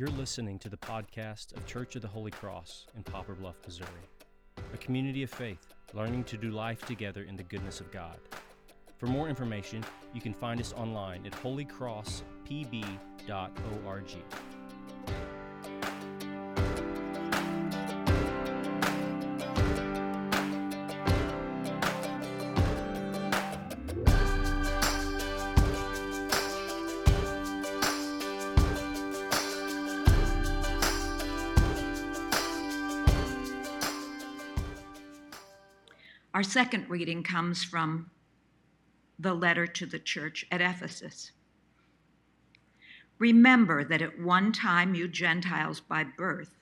You're listening to the podcast of Church of the Holy Cross in Poplar Bluff, Missouri, a community of faith learning to do life together in the goodness of God. For more information, you can find us online at holycrosspb.org. Our second reading comes from the letter to the church at Ephesus. Remember that at one time you Gentiles by birth,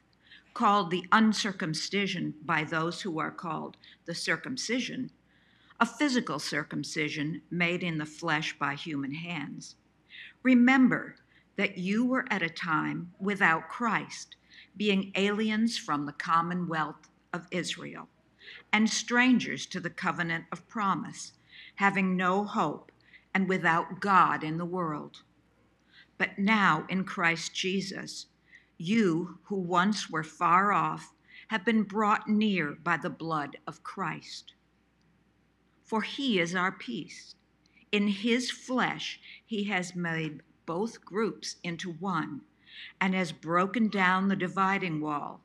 called the uncircumcision by those who are called the circumcision, a physical circumcision made in the flesh by human hands. Remember that you were at a time without Christ, being aliens from the commonwealth of Israel, and strangers to the covenant of promise, having no hope and without God in the world. But now in Christ Jesus, you who once were far off have been brought near by the blood of Christ. For he is our peace. In his flesh he has made both groups into one and has broken down the dividing wall,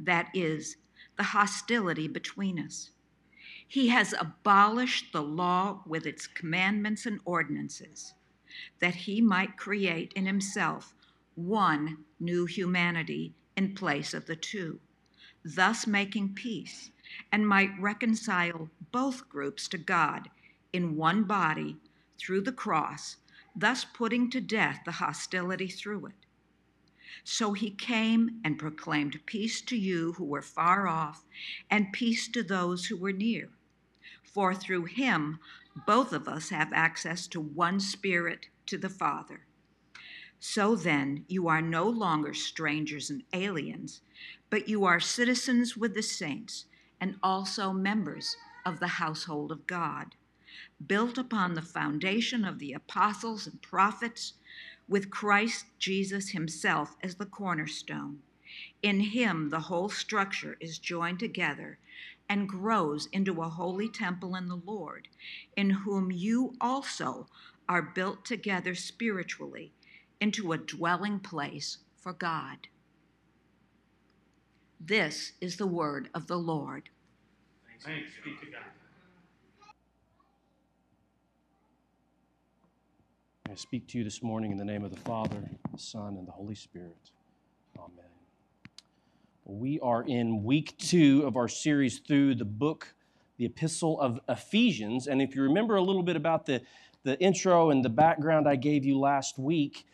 that is, the hostility between us. He has abolished the law with its commandments and ordinances, that he might create in himself one new humanity in place of the two, thus making peace, and might reconcile both groups to God in one body through the cross, thus putting to death the hostility through it. So he came and proclaimed peace to you who were far off, and peace to those who were near. For through him, both of us have access to one Spirit to the Father. So then, you are no longer strangers and aliens, but you are citizens with the saints, and also members of the household of God, built upon the foundation of the apostles and prophets, with Christ Jesus himself as the cornerstone. In him, the whole structure is joined together and grows into a holy temple in the Lord, in whom you also are built together spiritually into a dwelling place for God. This is the word of the Lord. Thanks be to God. I speak to you this morning in the name of the Father, the Son, and the Holy Spirit. Amen. We are in week 2 of our series through the book, the Epistle of Ephesians. And if you remember a little bit about the intro and the background I gave you last week,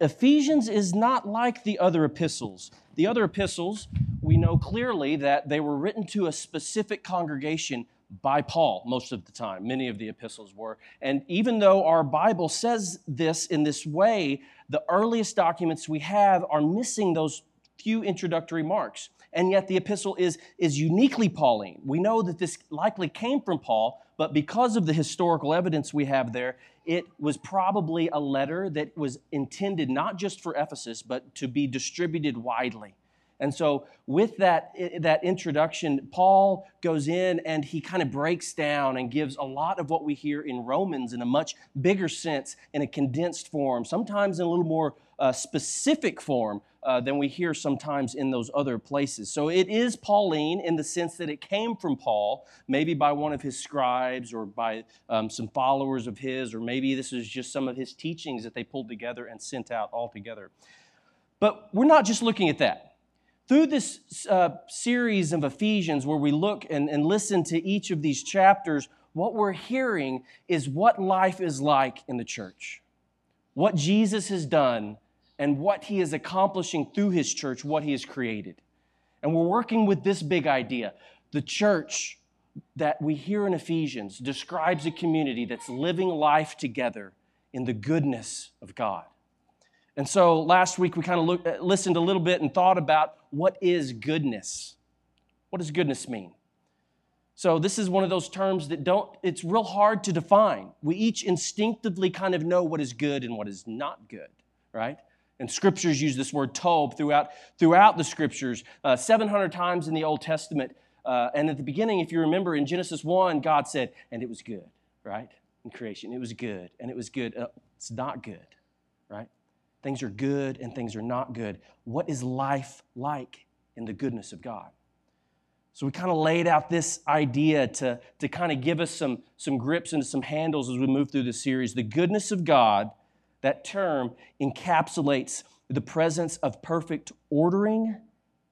Ephesians is not like the other epistles. The other epistles, we know clearly that they were written to a specific congregation by Paul most of the time. Many of the epistles were. And even though our Bible says this in this way, the earliest documents we have are missing those few introductory marks. And yet the epistle is uniquely Pauline. We know that this likely came from Paul, but because of the historical evidence we have there, it was probably a letter that was intended not just for Ephesus, but to be distributed widely. And so with that introduction, Paul goes in and he kind of breaks down and gives a lot of what we hear in Romans in a much bigger sense, in a condensed form, sometimes in a little more specific form than we hear sometimes in those other places. So it is Pauline in the sense that it came from Paul, maybe by one of his scribes or by some followers of his, or maybe this is just some of his teachings that they pulled together and sent out all together. But we're not just looking at that. Through this series of Ephesians where we look and listen to each of these chapters, what we're hearing is what life is like in the church, what Jesus has done, and what he is accomplishing through his church, what he has created. And we're working with this big idea. The church that we hear in Ephesians describes a community that's living life together in the goodness of God. And so last week we kind of listened a little bit and thought about what is goodness. What does goodness mean? So this is one of those terms that it's real hard to define. We each instinctively kind of know what is good and what is not good, right? And scriptures use this word tob throughout the scriptures, 700 times in the Old Testament. And at the beginning, if you remember in Genesis 1, God said, and it was good, right? In creation, it was good, and it was good. It's not good, right? Things are good and things are not good. What is life like in the goodness of God? So we kind of laid out this idea to kind of give us some grips and some handles as we move through this series. The goodness of God, that term encapsulates the presence of perfect ordering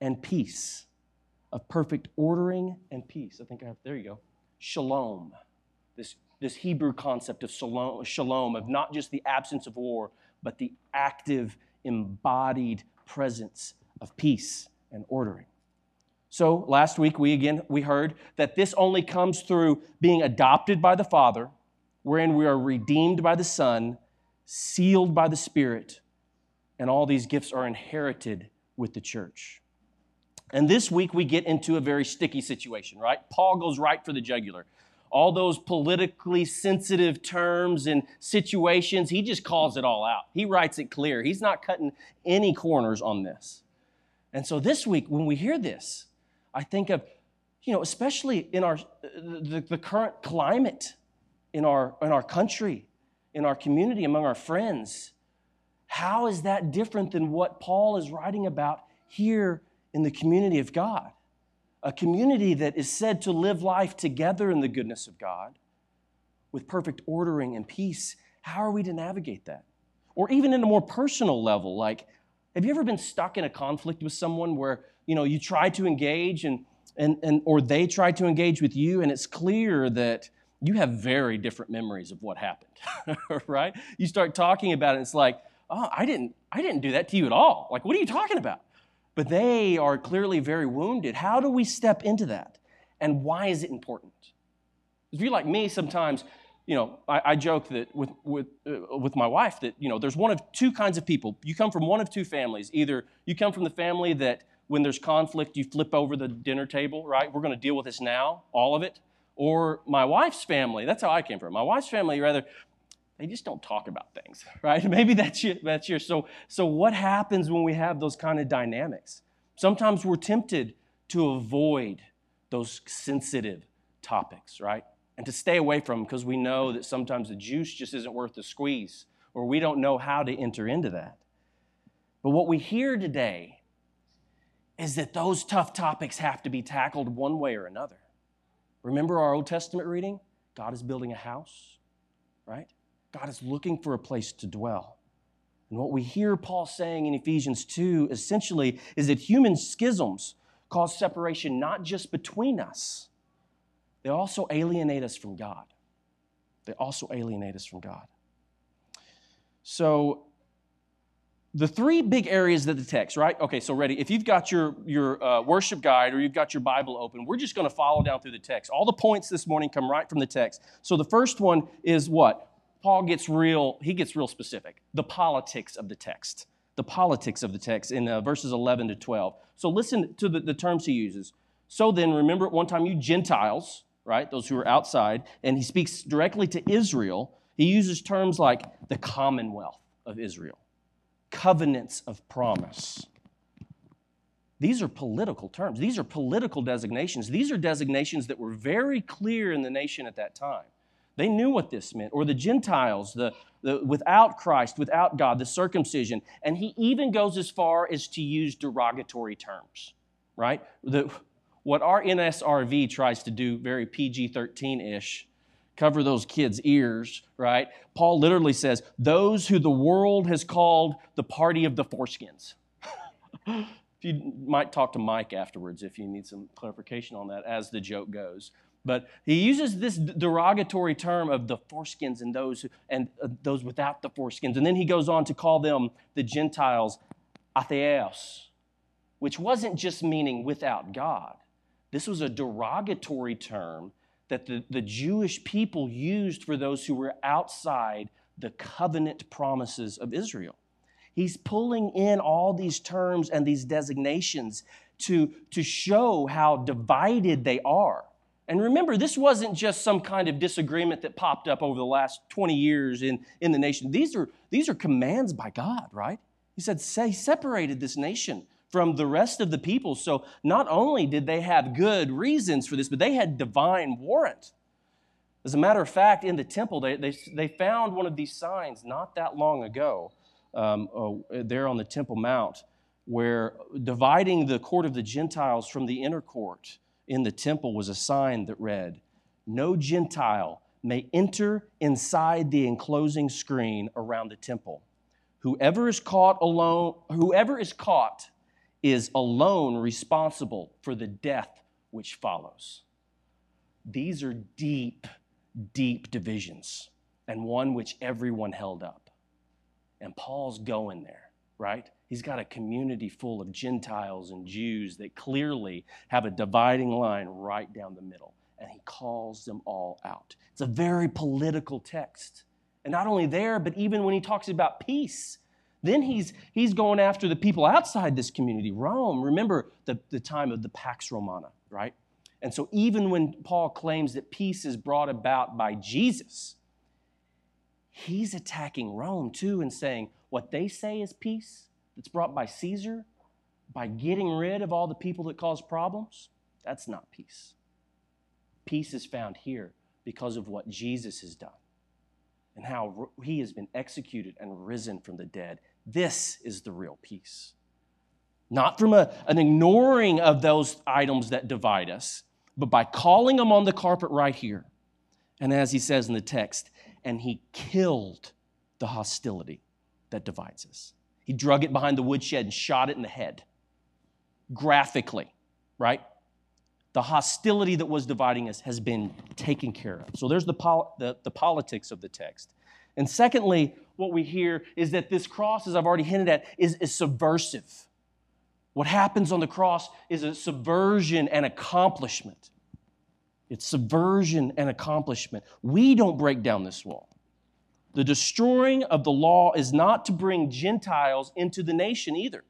and peace. Of perfect ordering and peace. I think I have, there you go. Shalom. This Hebrew concept of shalom, of not just the absence of war, but the active, embodied presence of peace and ordering. So last week, we heard that this only comes through being adopted by the Father, wherein we are redeemed by the Son, sealed by the Spirit, and all these gifts are inherited with the church. And this week, we get into a very sticky situation, right? Paul goes right for the jugular. All those politically sensitive terms and situations, he just calls it all out. He writes it clear. He's not cutting any corners on this. And so this week, when we hear this, I think of, especially in the current climate in our country, in our community, among our friends, how is that different than what Paul is writing about here in the community of God? A community that is said to live life together in the goodness of God with perfect ordering and peace. How are we to navigate that? Or even in a more personal level, like, have you ever been stuck in a conflict with someone where, you try to engage or they try to engage with you, and it's clear that you have very different memories of what happened, right? You start talking about it, and it's like, oh, I didn't do that to you at all. Like, what are you talking about? But they are clearly very wounded. How do we step into that? And why is it important? If you're like me, sometimes, I joke that with my wife that, there's one of two kinds of people. You come from one of two families. Either you come from the family that when there's conflict, you flip over the dinner table, right? We're going to deal with this now, all of it. Or my wife's family, that's how I came from. My wife's family, rather, they just don't talk about things, right? Maybe that's your. So what happens when we have those kind of dynamics? Sometimes we're tempted to avoid those sensitive topics, right? And to stay away from them because we know that sometimes the juice just isn't worth the squeeze, or we don't know how to enter into that. But what we hear today is that those tough topics have to be tackled one way or another. Remember our Old Testament reading? God is building a house, right? God is looking for a place to dwell. And what we hear Paul saying in Ephesians 2 essentially is that human schisms cause separation not just between us, they also alienate us from God. They also alienate us from God. So the three big areas of the text, right? Okay, so ready. If you've got your worship guide or you've got your Bible open, we're just going to follow down through the text. All the points this morning come right from the text. So the first one is what? Paul gets real, he gets real specific. The politics of the text. The politics of the text in verses 11 to 12. So listen to the terms he uses. So then, remember at one time you Gentiles, right? Those who are outside. And he speaks directly to Israel. He uses terms like the commonwealth of Israel. Covenants of promise. These are political terms. These are political designations. These are designations that were very clear in the nation at that time. They knew what this meant. Or the Gentiles, the without Christ, without God, the circumcision. And he even goes as far as to use derogatory terms, right? What our NSRV tries to do, very PG-13-ish, cover those kids' ears, right? Paul literally says, those who the world has called the party of the foreskins. You might talk to Mike afterwards if you need some clarification on that, as the joke goes. But he uses this derogatory term of the foreskins and those without the foreskins. And then he goes on to call them, the Gentiles, atheos, which wasn't just meaning without God. This was a derogatory term that the Jewish people used for those who were outside the covenant promises of Israel. He's pulling in all these terms and these designations to show how divided they are. And remember, this wasn't just some kind of disagreement that popped up over the last 20 years in the nation. These are commands by God, right? He said, he separated this nation from the rest of the people. So not only did they have good reasons for this, but they had divine warrant. As a matter of fact, in the temple, they found one of these signs not that long ago there on the Temple Mount, where dividing the court of the Gentiles from the inner court in the temple was a sign that read, "No Gentile may enter inside the enclosing screen around the temple. Whoever is caught is alone responsible for the death which follows." These are deep, deep divisions, and one which everyone held up. And Paul's going there, right? He's got a community full of Gentiles and Jews that clearly have a dividing line right down the middle, and he calls them all out. It's a very political text. And not only there, but even when he talks about peace, then he's going after the people outside this community. Rome, remember the time of the Pax Romana, right? And so even when Paul claims that peace is brought about by Jesus, he's attacking Rome too and saying what they say is peace that's brought by Caesar, by getting rid of all the people that cause problems, that's not peace. Peace is found here because of what Jesus has done and how he has been executed and risen from the dead. This is the real peace. Not from an ignoring of those items that divide us, but by calling them on the carpet right here. And as he says in the text, and he killed the hostility that divides us. He drug it behind the woodshed and shot it in the head. Graphically, right? The hostility that was dividing us has been taken care of. So there's the politics of the text. And secondly, what we hear is that this cross, as I've already hinted at, is subversive. What happens on the cross is a subversion and accomplishment. It's subversion and accomplishment. We don't break down this wall. The destroying of the law is not to bring Gentiles into the nation either.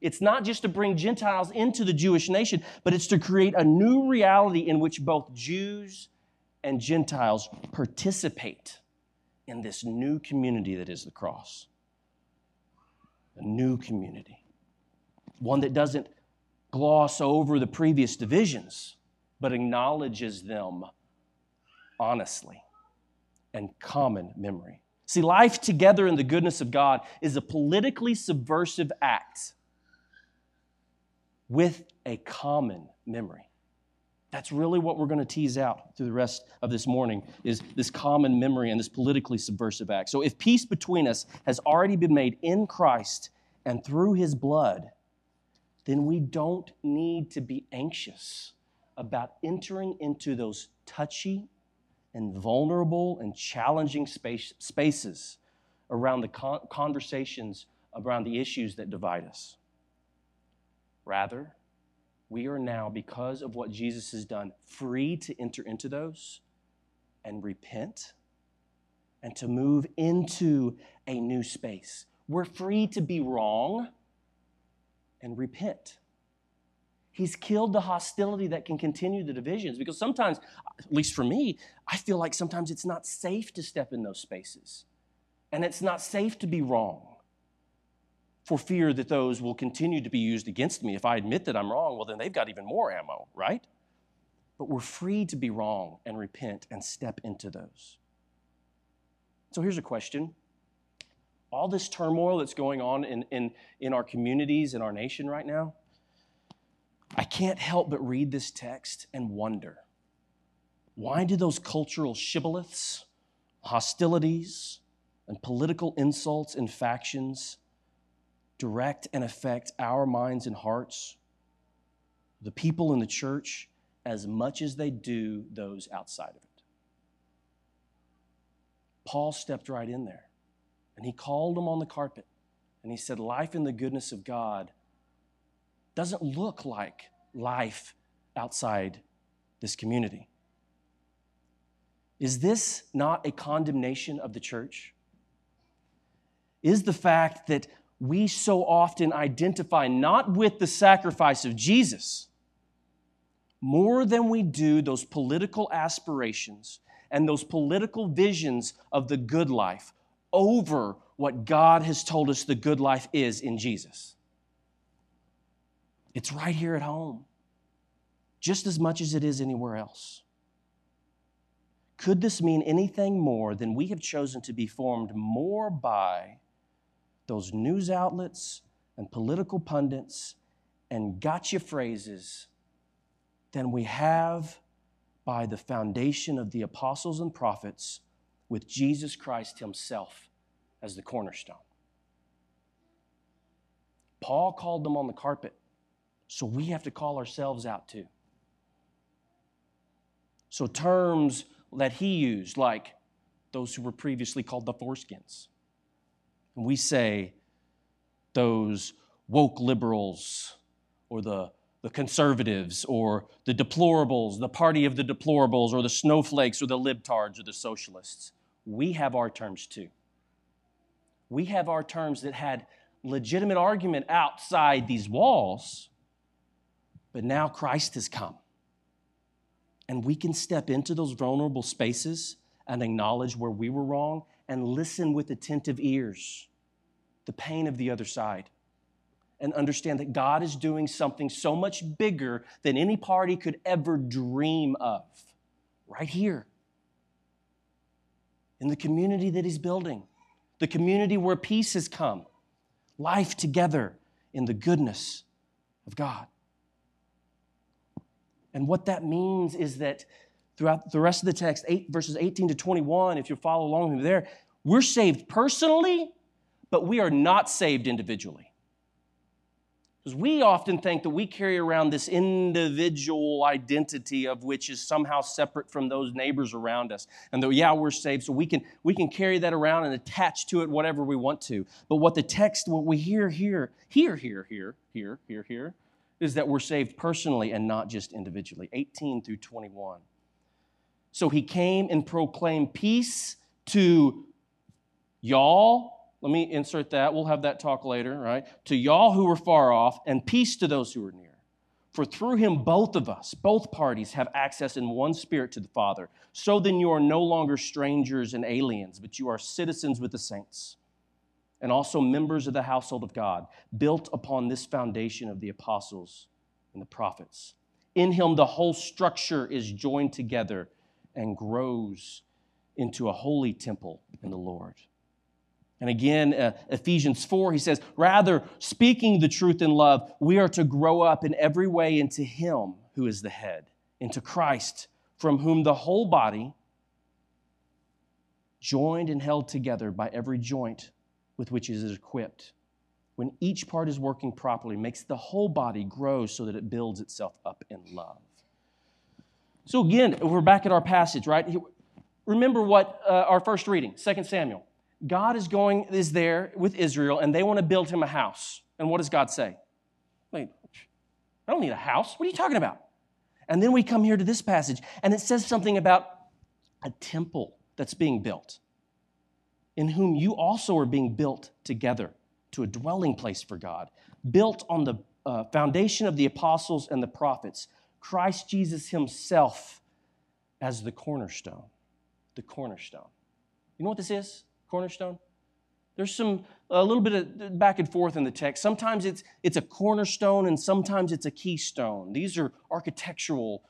It's not just to bring Gentiles into the Jewish nation, but it's to create a new reality in which both Jews and Gentiles participate in this new community that is the cross. A new community. One that doesn't gloss over the previous divisions, but acknowledges them honestly and common memory. See, life together in the goodness of God is a politically subversive act with a common memory. That's really what we're going to tease out through the rest of this morning, is this common memory and this politically subversive act. So if peace between us has already been made in Christ and through his blood, then we don't need to be anxious about entering into those touchy and vulnerable and challenging spaces around the conversations around the issues that divide us. Rather, we are now, because of what Jesus has done, free to enter into those and repent and to move into a new space. We're free to be wrong and repent. He's killed the hostility that can continue the divisions, because sometimes, at least for me, I feel like sometimes it's not safe to step in those spaces, and it's not safe to be wrong for fear that those will continue to be used against me. If I admit that I'm wrong, well, then they've got even more ammo, right? But we're free to be wrong and repent and step into those. So here's a question. All this turmoil that's going on in our communities, in our nation right now, I can't help but read this text and wonder, why do those cultural shibboleths, hostilities, and political insults and factions direct and affect our minds and hearts, the people in the church, as much as they do those outside of it? Paul stepped right in there, and he called them on the carpet, and he said, life in the goodness of God doesn't look like life outside this community. Is this not a condemnation of the church? Is the fact that we so often identify not with the sacrifice of Jesus more than we do those political aspirations and those political visions of the good life over what God has told us the good life is in Jesus. It's right here at home, just as much as it is anywhere else. Could this mean anything more than we have chosen to be formed more by those news outlets and political pundits and gotcha phrases than we have by the foundation of the apostles and prophets with Jesus Christ himself as the cornerstone? Paul called them on the carpet, so we have to call ourselves out too. So terms that he used, like those who were previously called the foreskins, and we say those woke liberals or the conservatives or the deplorables, the party of the deplorables, or the snowflakes or the libtards or the socialists. We have our terms too. We have our terms that had legitimate argument outside these walls, but now Christ has come. And we can step into those vulnerable spaces and acknowledge where we were wrong and listen with attentive ears, the pain of the other side, and understand that God is doing something so much bigger than any party could ever dream of, right here in the community that he's building, the community where peace has come, life together in the goodness of God. And what that means is that throughout the rest of the text, verses 18 to 21, if you follow along with me there, we're saved personally, but we are not saved individually. Because we often think that we carry around this individual identity of which is somehow separate from those neighbors around us. And though, yeah, we're saved, so we can carry that around and attach to it whatever we want to. But what the text, what we hear here, is that we're saved personally and not just individually. 18 through 21. So he came and proclaimed peace to y'all. Let me insert that. We'll have that talk later, right? To y'all who were far off, and peace to those who were near. For through him, both of us, both parties, have access in one spirit to the Father. So then you are no longer strangers and aliens, but you are citizens with the saints, and also members of the household of God, built upon this foundation of the apostles and the prophets. In him, the whole structure is joined together and grows into a holy temple in the Lord. And again, Ephesians 4, he says, rather, speaking the truth in love, we are to grow up in every way into him who is the head, into Christ, from whom the whole body, joined and held together by every joint with which it is equipped, when each part is working properly, makes the whole body grow so that it builds itself up in love. So again, we're back at our passage, right? Remember what our first reading, 2 Samuel. God is there with Israel, and they want to build him a house. And what does God say? Wait, I don't need a house. What are you talking about? And then we come here to this passage, and it says something about a temple that's being built, in whom you also are being built together to a dwelling place for God, built on the foundation of the apostles and the prophets, Christ Jesus himself as the cornerstone, the cornerstone. You know what this is? Cornerstone? There's a little bit of back and forth in the text. Sometimes it's a cornerstone and sometimes it's a keystone. These are architectural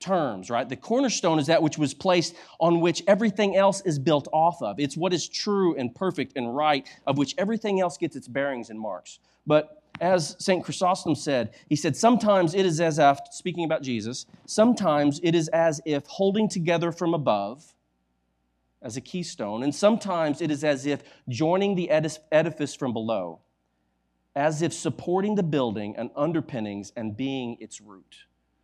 terms, right? The cornerstone is that which was placed on which everything else is built off of. It's what is true and perfect and right, of which everything else gets its bearings and marks. But as Saint Chrysostom said, he said, sometimes it is as if, speaking about Jesus, sometimes it is as if holding together from above, as a keystone, and sometimes it is as if joining the edifice from below, as if supporting the building and underpinnings and being its root.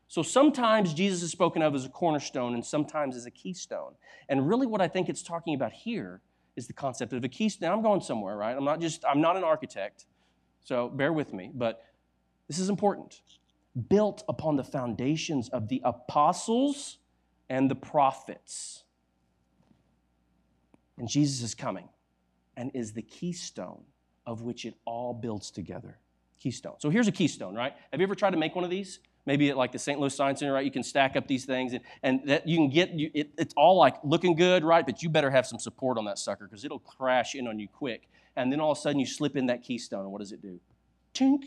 So sometimes Jesus is spoken of as a cornerstone and sometimes as a keystone. And really what I think it's talking about here is the concept of a keystone. I'm going somewhere, right? I'm not an architect, so bear with me, but this is important. Built upon the foundations of the apostles and the prophets. And Jesus is coming and is the keystone of which it all builds together. Keystone. So here's a keystone, right? Have you ever tried to make one of these? maybe at like the St. Louis Science Center, right? You can stack up these things, and that you can get, it's all like looking good, right? But you better have some support on that sucker because it'll crash in on you quick. And then all of a sudden you slip in that keystone, and what does it do? Tink.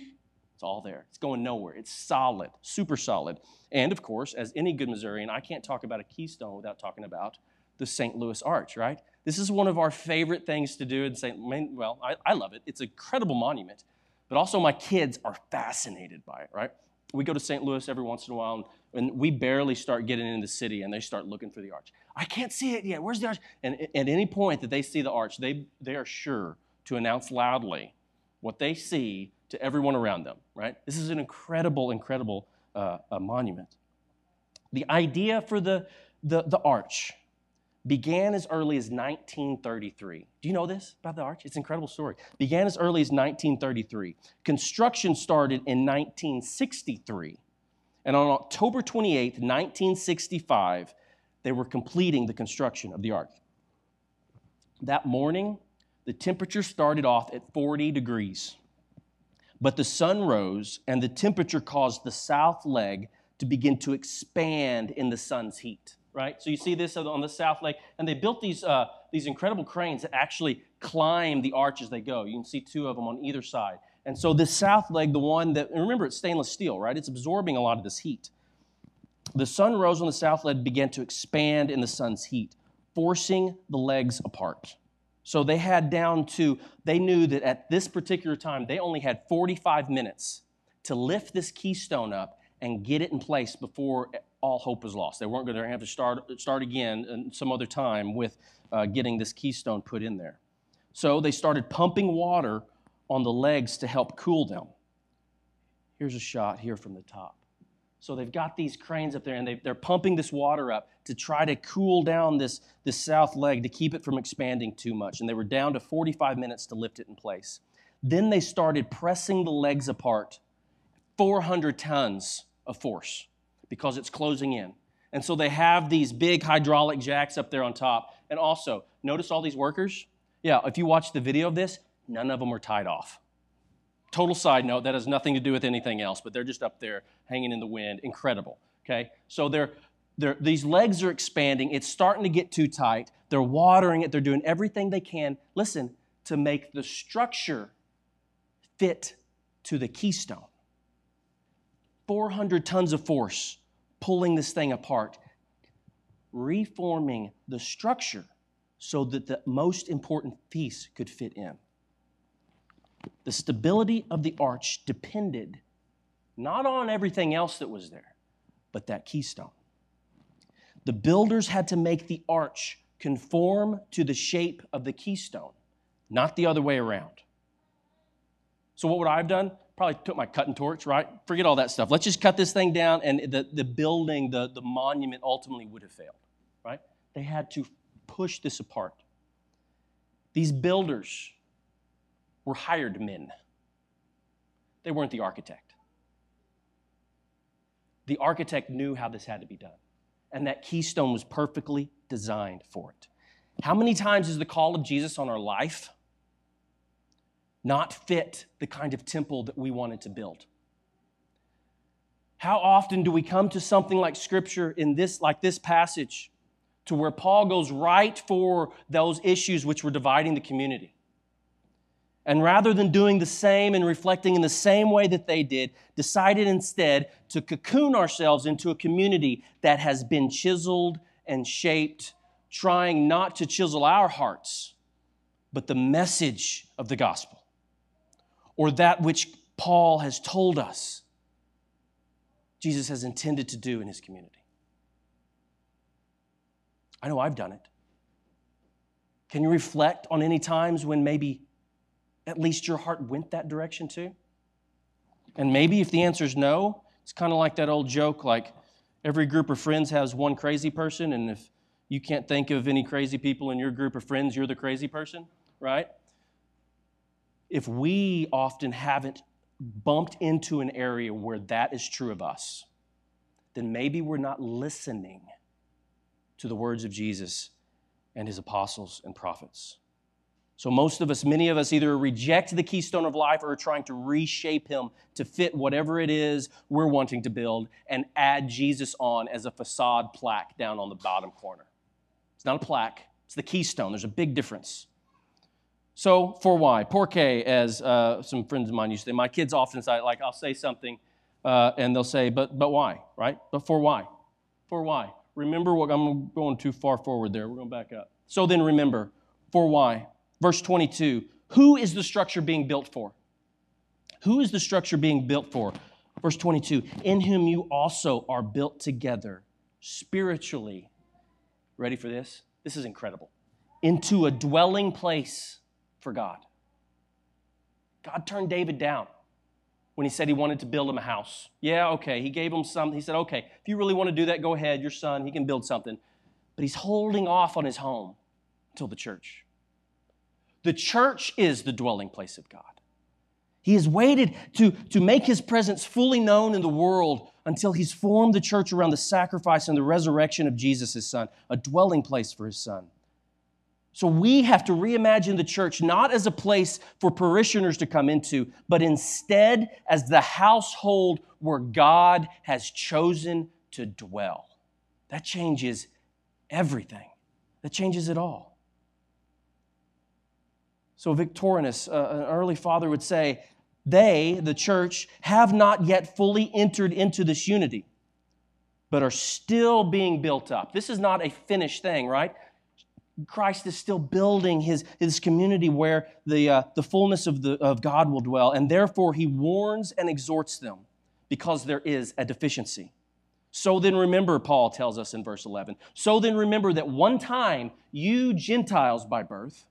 It's all there. It's going nowhere. It's solid, super solid. And of course, as any good Missourian, I can't talk about a keystone without talking about the St. Louis Arch, right? This is one of our favorite things to do in St. Louis. Well, I love it. It's an incredible monument, but also my kids are fascinated by it, right? We go to St. Louis every once in a while, and we barely start getting into the city, and they start looking for the arch. I can't see it yet. Where's the arch? And at any point that they see the arch, they are sure to announce loudly what they see to everyone around them, right? This is an incredible, incredible monument. The idea for the arch began as early as 1933. Do you know this about the arch? It's an incredible story. Began as early as 1933. Construction started in 1963. And on October 28, 1965, they were completing the construction of the arch. That morning, the temperature started off at 40 degrees. But the sun rose, and the temperature caused the south leg to begin to expand in the sun's heat, right? So you see this on the south leg, and they built these incredible cranes that actually climb the arch as they go. You can see two of them on either side. And so this south leg, the one that, and remember, it's stainless steel, right? It's absorbing a lot of this heat. The sun rose on the south leg, began to expand in the sun's heat, forcing the legs apart. So they had down to, they knew that at this particular time, they only had 45 minutes to lift this keystone up and get it in place before all hope was lost. They weren't going to have to start again some other time with getting this keystone put in there. So they started pumping water on the legs to help cool them. Here's a shot here from the top. So they've got these cranes up there, and they're pumping this water up to try to cool down this south leg to keep it from expanding too much. And they were down to 45 minutes to lift it in place. Then they started pressing the legs apart, 400 tons of force, because it's closing in. And so they have these big hydraulic jacks up there on top. And also, notice all these workers? Yeah, if you watch the video of this, none of them are tied off. Total side note, that has nothing to do with anything else, but they're just up there hanging in the wind. Incredible, okay? So these legs are expanding. It's starting to get too tight. They're watering it. They're doing everything they can, listen, to make the structure fit to the keystone. 400 tons of force pulling this thing apart, reforming the structure so that the most important piece could fit in. The stability of the arch depended not on everything else that was there, but that keystone. The builders had to make the arch conform to the shape of the keystone, not the other way around. So what would I have done? Probably took my cutting torch, right? Forget all that stuff. Let's just cut this thing down, and the building, the monument ultimately would have failed, right? They had to push this apart. These builders were hired men. They weren't the architect. The architect knew how this had to be done, and that keystone was perfectly designed for it. How many times is the call of Jesus on our life not fit the kind of temple that we wanted to build? How often do we come to something like Scripture like this passage, to where Paul goes right for those issues which were dividing the community? And rather than doing the same and reflecting in the same way that they did, decided instead to cocoon ourselves into a community that has been chiseled and shaped, trying not to chisel our hearts, but the message of the gospel, or that which Paul has told us Jesus has intended to do in his community. I know I've done it. Can you reflect on any times when maybe at least your heart went that direction too? And maybe if the answer is no, it's kind of like that old joke, like every group of friends has one crazy person, and if you can't think of any crazy people in your group of friends, you're the crazy person, right? If we often haven't bumped into an area where that is true of us, then maybe we're not listening to the words of Jesus and his apostles and prophets. So most of us, many of us either reject the keystone of life or are trying to reshape him to fit whatever it is we're wanting to build and add Jesus on as a facade plaque down on the bottom corner. It's not a plaque. It's the keystone. There's a big difference. So for why? Porque, as some friends of mine used to say. My kids often say, like, I'll say something and they'll say, but why, right? But for why? For why? Remember what, I'm going too far forward there. We're going back up. So then remember, for why? Verse 22, who is the structure being built for? Who is the structure being built for? Verse 22, in whom you also are built together spiritually. Ready for this? This is incredible. Into a dwelling place for God. God turned David down when he said he wanted to build him a house. Yeah, okay, he gave him something. He said, okay, if you really want to do that, go ahead, your son, he can build something. But he's holding off on his home until the church. The church is the dwelling place of God. He has waited to make his presence fully known in the world until he's formed the church around the sacrifice and the resurrection of Jesus, his son, a dwelling place for his son. So we have to reimagine the church not as a place for parishioners to come into, but instead as the household where God has chosen to dwell. That changes everything. That changes it all. So Victorinus, an early father, would say, they, the church, have not yet fully entered into this unity, but are still being built up. This is not a finished thing, right? Christ is still building his community where the fullness of God will dwell, and therefore he warns and exhorts them because there is a deficiency. So then remember, Paul tells us in verse 11, so then remember that one time you Gentiles by birth,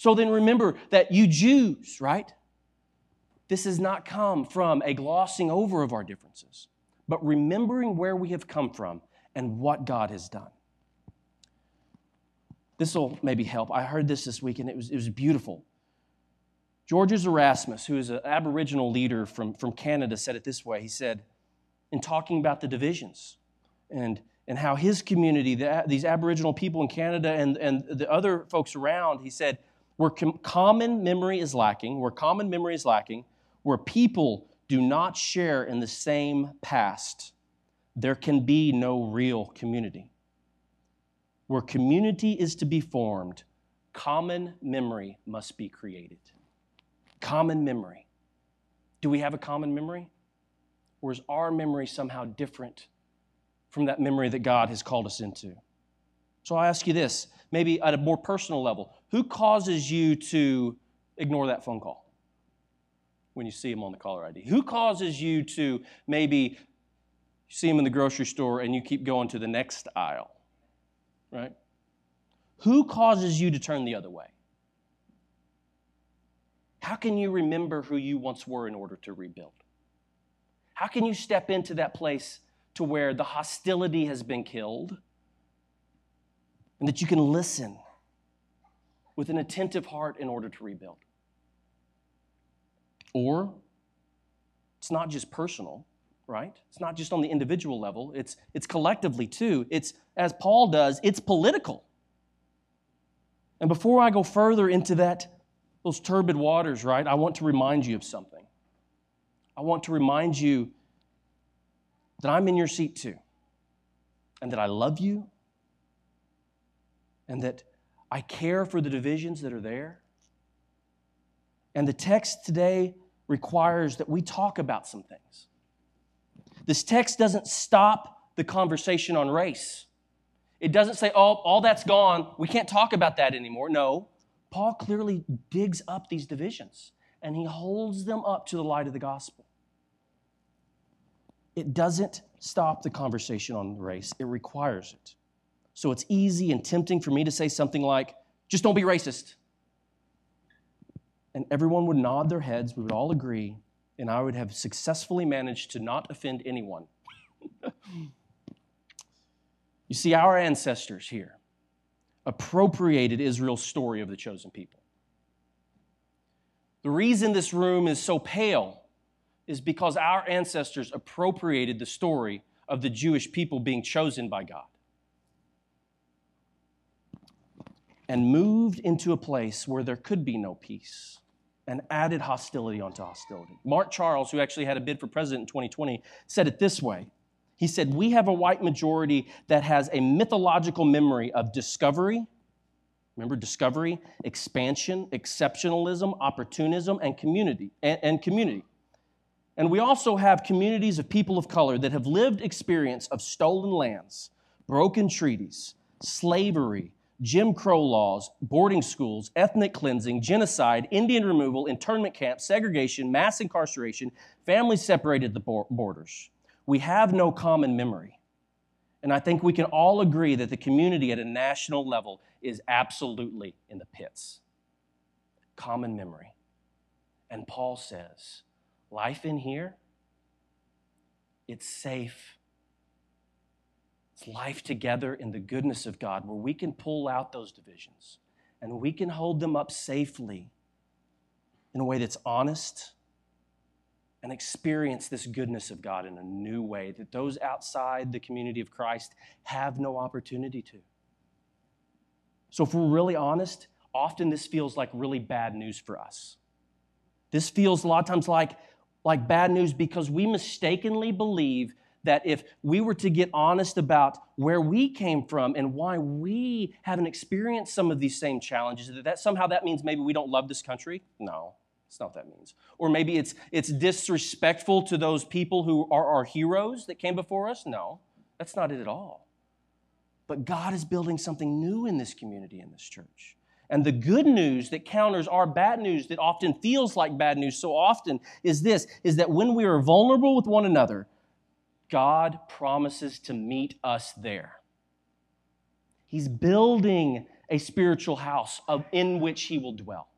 so then remember that you Jews, right? This has not come from a glossing over of our differences, but remembering where we have come from and what God has done. This will maybe help. I heard this week, and it was beautiful. George Erasmus, who is an Aboriginal leader from Canada, said it this way. He said, in talking about the divisions and how his community, these Aboriginal people in Canada and the other folks around, he said, where common memory is lacking, where people do not share in the same past, there can be no real community. Where community is to be formed, common memory must be created. Common memory. Do we have a common memory? Or is our memory somehow different from that memory that God has called us into? So I ask you this, maybe at a more personal level, who causes you to ignore that phone call when you see him on the caller ID? Who causes you to maybe see him in the grocery store and you keep going to the next aisle, right? Who causes you to turn the other way? How can you remember who you once were in order to rebuild? How can you step into that place to where the hostility has been killed and that you can listen with an attentive heart in order to rebuild? Or, it's not just personal, right? It's not just on the individual level. It's collectively, too. It's, as Paul does, it's political. And before I go further into those turbid waters, right, I want to remind you of something. I want to remind you that I'm in your seat, too, and that I love you, and that I care for the divisions that are there. And the text today requires that we talk about some things. This text doesn't stop the conversation on race. It doesn't say, oh, all that's gone. We can't talk about that anymore. No, Paul clearly digs up these divisions, and he holds them up to the light of the gospel. It doesn't stop the conversation on race. It requires it. So it's easy and tempting for me to say something like, just don't be racist. And everyone would nod their heads, we would all agree, and I would have successfully managed to not offend anyone. You see, our ancestors here appropriated Israel's story of the chosen people. The reason this room is so pale is because our ancestors appropriated the story of the Jewish people being chosen by God. and moved into a place where there could be no peace and added hostility onto hostility. Mark Charles, who actually had a bid for president in 2020, said it this way. He said, "We have a white majority that has a mythological memory of discovery," remember discovery, expansion, exceptionalism, opportunism, and community. And we also have communities of people of color that have lived experience of stolen lands, broken treaties, slavery, Jim Crow laws, boarding schools, ethnic cleansing, genocide, Indian removal, internment camps, segregation, mass incarceration, families separated at the borders. We have no common memory. And I think we can all agree that the community at a national level is absolutely in the pits. Common memory. And Paul says, life in here, it's safe. It's life together in the goodness of God where we can pull out those divisions and we can hold them up safely in a way that's honest and experience this goodness of God in a new way that those outside the community of Christ have no opportunity to. So if we're really honest, often this feels like really bad news for us. This feels a lot of times like bad news because we mistakenly believe that if we were to get honest about where we came from and why we haven't experienced some of these same challenges, that somehow that means maybe we don't love this country? No, that's not what that means. Or maybe it's disrespectful to those people who are our heroes that came before us? No, that's not it at all. But God is building something new in this community, in this church. And the good news that counters our bad news that often feels like bad news so often is this, is that when we are vulnerable with one another, God promises to meet us there. He's building a spiritual house in which he will dwell.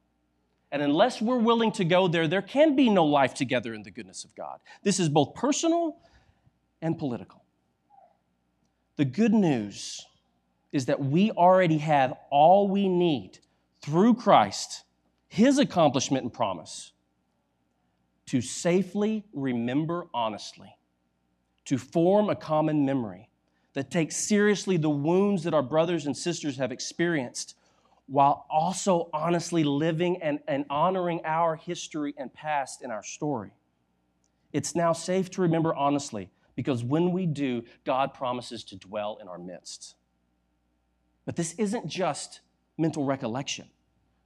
And unless we're willing to go there, there can be no life together in the goodness of God. This is both personal and political. The good news is that we already have all we need through Christ, his accomplishment and promise, to safely remember honestly, to form a common memory that takes seriously the wounds that our brothers and sisters have experienced while also honestly living and honoring our history and past in our story. It's now safe to remember honestly because when we do, God promises to dwell in our midst. But this isn't just mental recollection.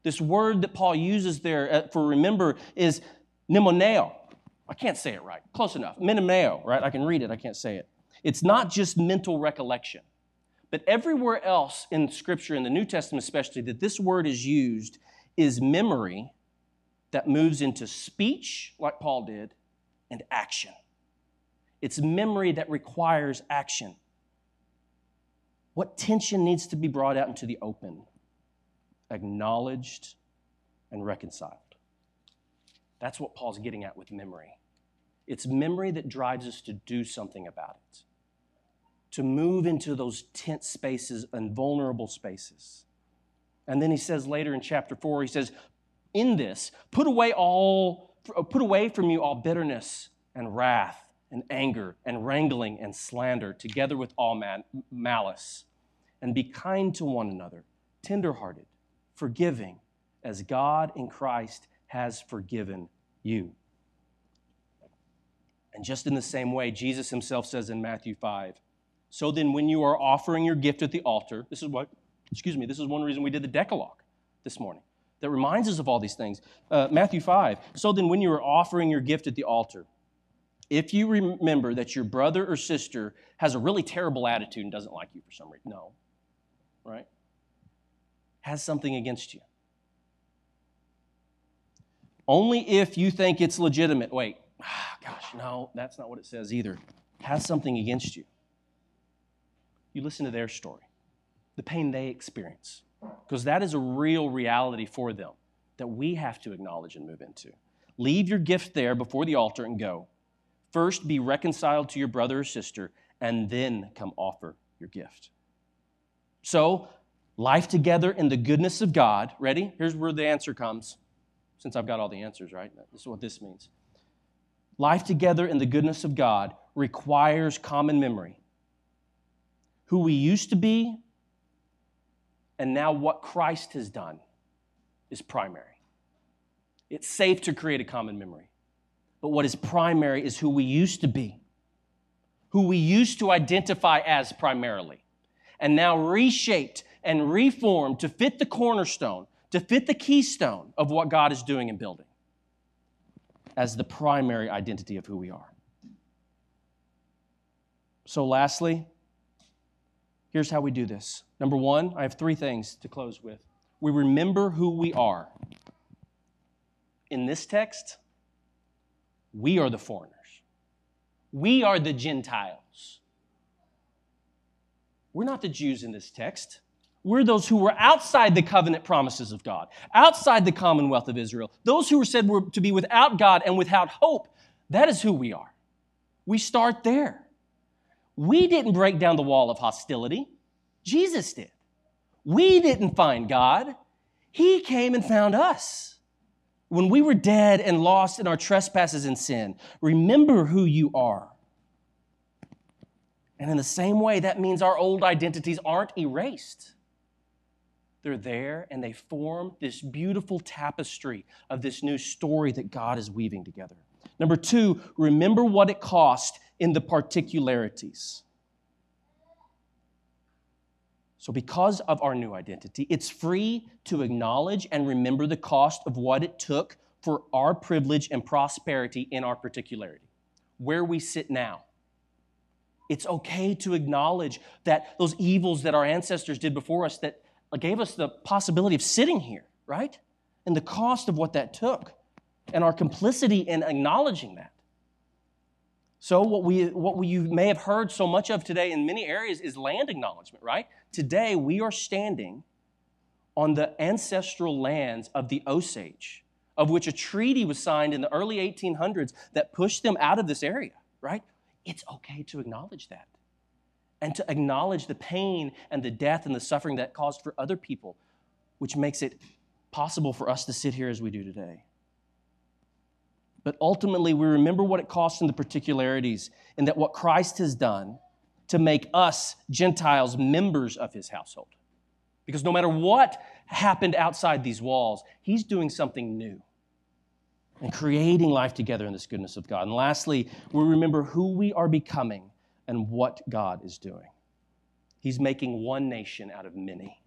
This word that Paul uses there for remember is mnemoneo. I can't say it right. Close enough. Mnemeo, right? I can read it. I can't say it. It's not just mental recollection. But everywhere else in Scripture, in the New Testament especially, that this word is used is memory that moves into speech, like Paul did, and action. It's memory that requires action. What tension needs to be brought out into the open, acknowledged, and reconciled? That's what Paul's getting at with memory. It's memory that drives us to do something about it, to move into those tense spaces and vulnerable spaces. And then he says later in chapter 4, he says, in this, put away from you all bitterness and wrath and anger and wrangling and slander, together with all malice, and be kind to one another, tenderhearted, forgiving, as God in Christ has forgiven you. And just in the same way, Jesus himself says in Matthew 5, so then when you are offering your gift at the altar, this is one reason we did the Decalogue this morning, that reminds us of all these things. Matthew 5, so then when you are offering your gift at the altar, if you remember that your brother or sister has a really terrible attitude and doesn't like you for some reason, no, right? Has something against you. Only if you think it's legitimate. Wait, gosh, no, that's not what it says either. Has something against you. You listen to their story, the pain they experience, because that is a real reality for them that we have to acknowledge and move into. Leave your gift there before the altar and go. First, be reconciled to your brother or sister, and then come offer your gift. So, life together in the goodness of God. Ready? Here's where the answer comes. Since I've got all the answers, right? This is what this means. Life together in the goodness of God requires common memory. Who we used to be And now what Christ has done is primary. It's safe to create a common memory. But what is primary is who we used to be, who we used to identify as primarily, and now reshaped and reformed to fit the cornerstone, to fit the keystone of what God is doing and building as the primary identity of who we are. So lastly, here's how we do this. Number one, I have three things to close with. We remember who we are. In this text, we are the foreigners. We are the Gentiles. We're not the Jews in this text. We're those who were outside the covenant promises of God, outside the commonwealth of Israel. Those who were said were to be without God and without hope. That is who we are. We start there. We didn't break down the wall of hostility. Jesus did. We didn't find God. He came and found us. When we were dead and lost in our trespasses and sin, remember who you are. And in the same way, that means our old identities aren't erased. They're there, and they form this beautiful tapestry of this new story that God is weaving together. Number two, remember what it cost in the particularities. So because of our new identity, it's free to acknowledge and remember the cost of what it took for our privilege and prosperity in our particularity, where we sit now. It's okay to acknowledge that those evils that our ancestors did before us that gave us the possibility of sitting here, right? And the cost of what that took and our complicity in acknowledging that. So what you may have heard so much of today in many areas is land acknowledgement, right? Today, we are standing on the ancestral lands of the Osage, of which a treaty was signed in the early 1800s that pushed them out of this area, right? It's okay to acknowledge that and to acknowledge the pain and the death and the suffering that caused for other people, which makes it possible for us to sit here as we do today. But ultimately, we remember what it costs in the particularities and that what Christ has done to make us Gentiles members of his household. Because no matter what happened outside these walls, he's doing something new and creating life together in this goodness of God. And lastly, we remember who we are becoming and what God is doing. He's making one nation out of many.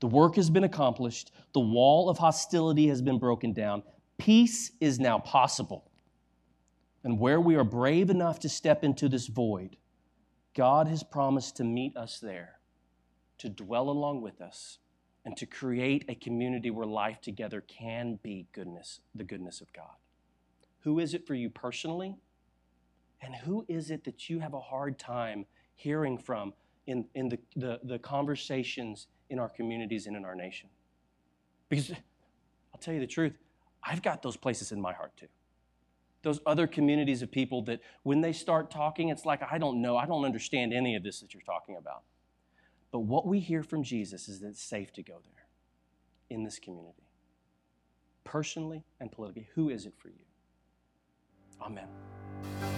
The work has been accomplished. The wall of hostility has been broken down. Peace is now possible. And where we are brave enough to step into this void, God has promised to meet us there, to dwell along with us, and to create a community where life together can be goodness, the goodness of God. Who is it for you personally? And who is it that you have a hard time hearing from in the conversations in our communities and in our nation? Because I'll tell you the truth, I've got those places in my heart too. Those other communities of people that when they start talking, it's like, I don't know, I don't understand any of this that you're talking about. But what we hear from Jesus is that it's safe to go there in this community, personally and politically. Who is it for you? Amen.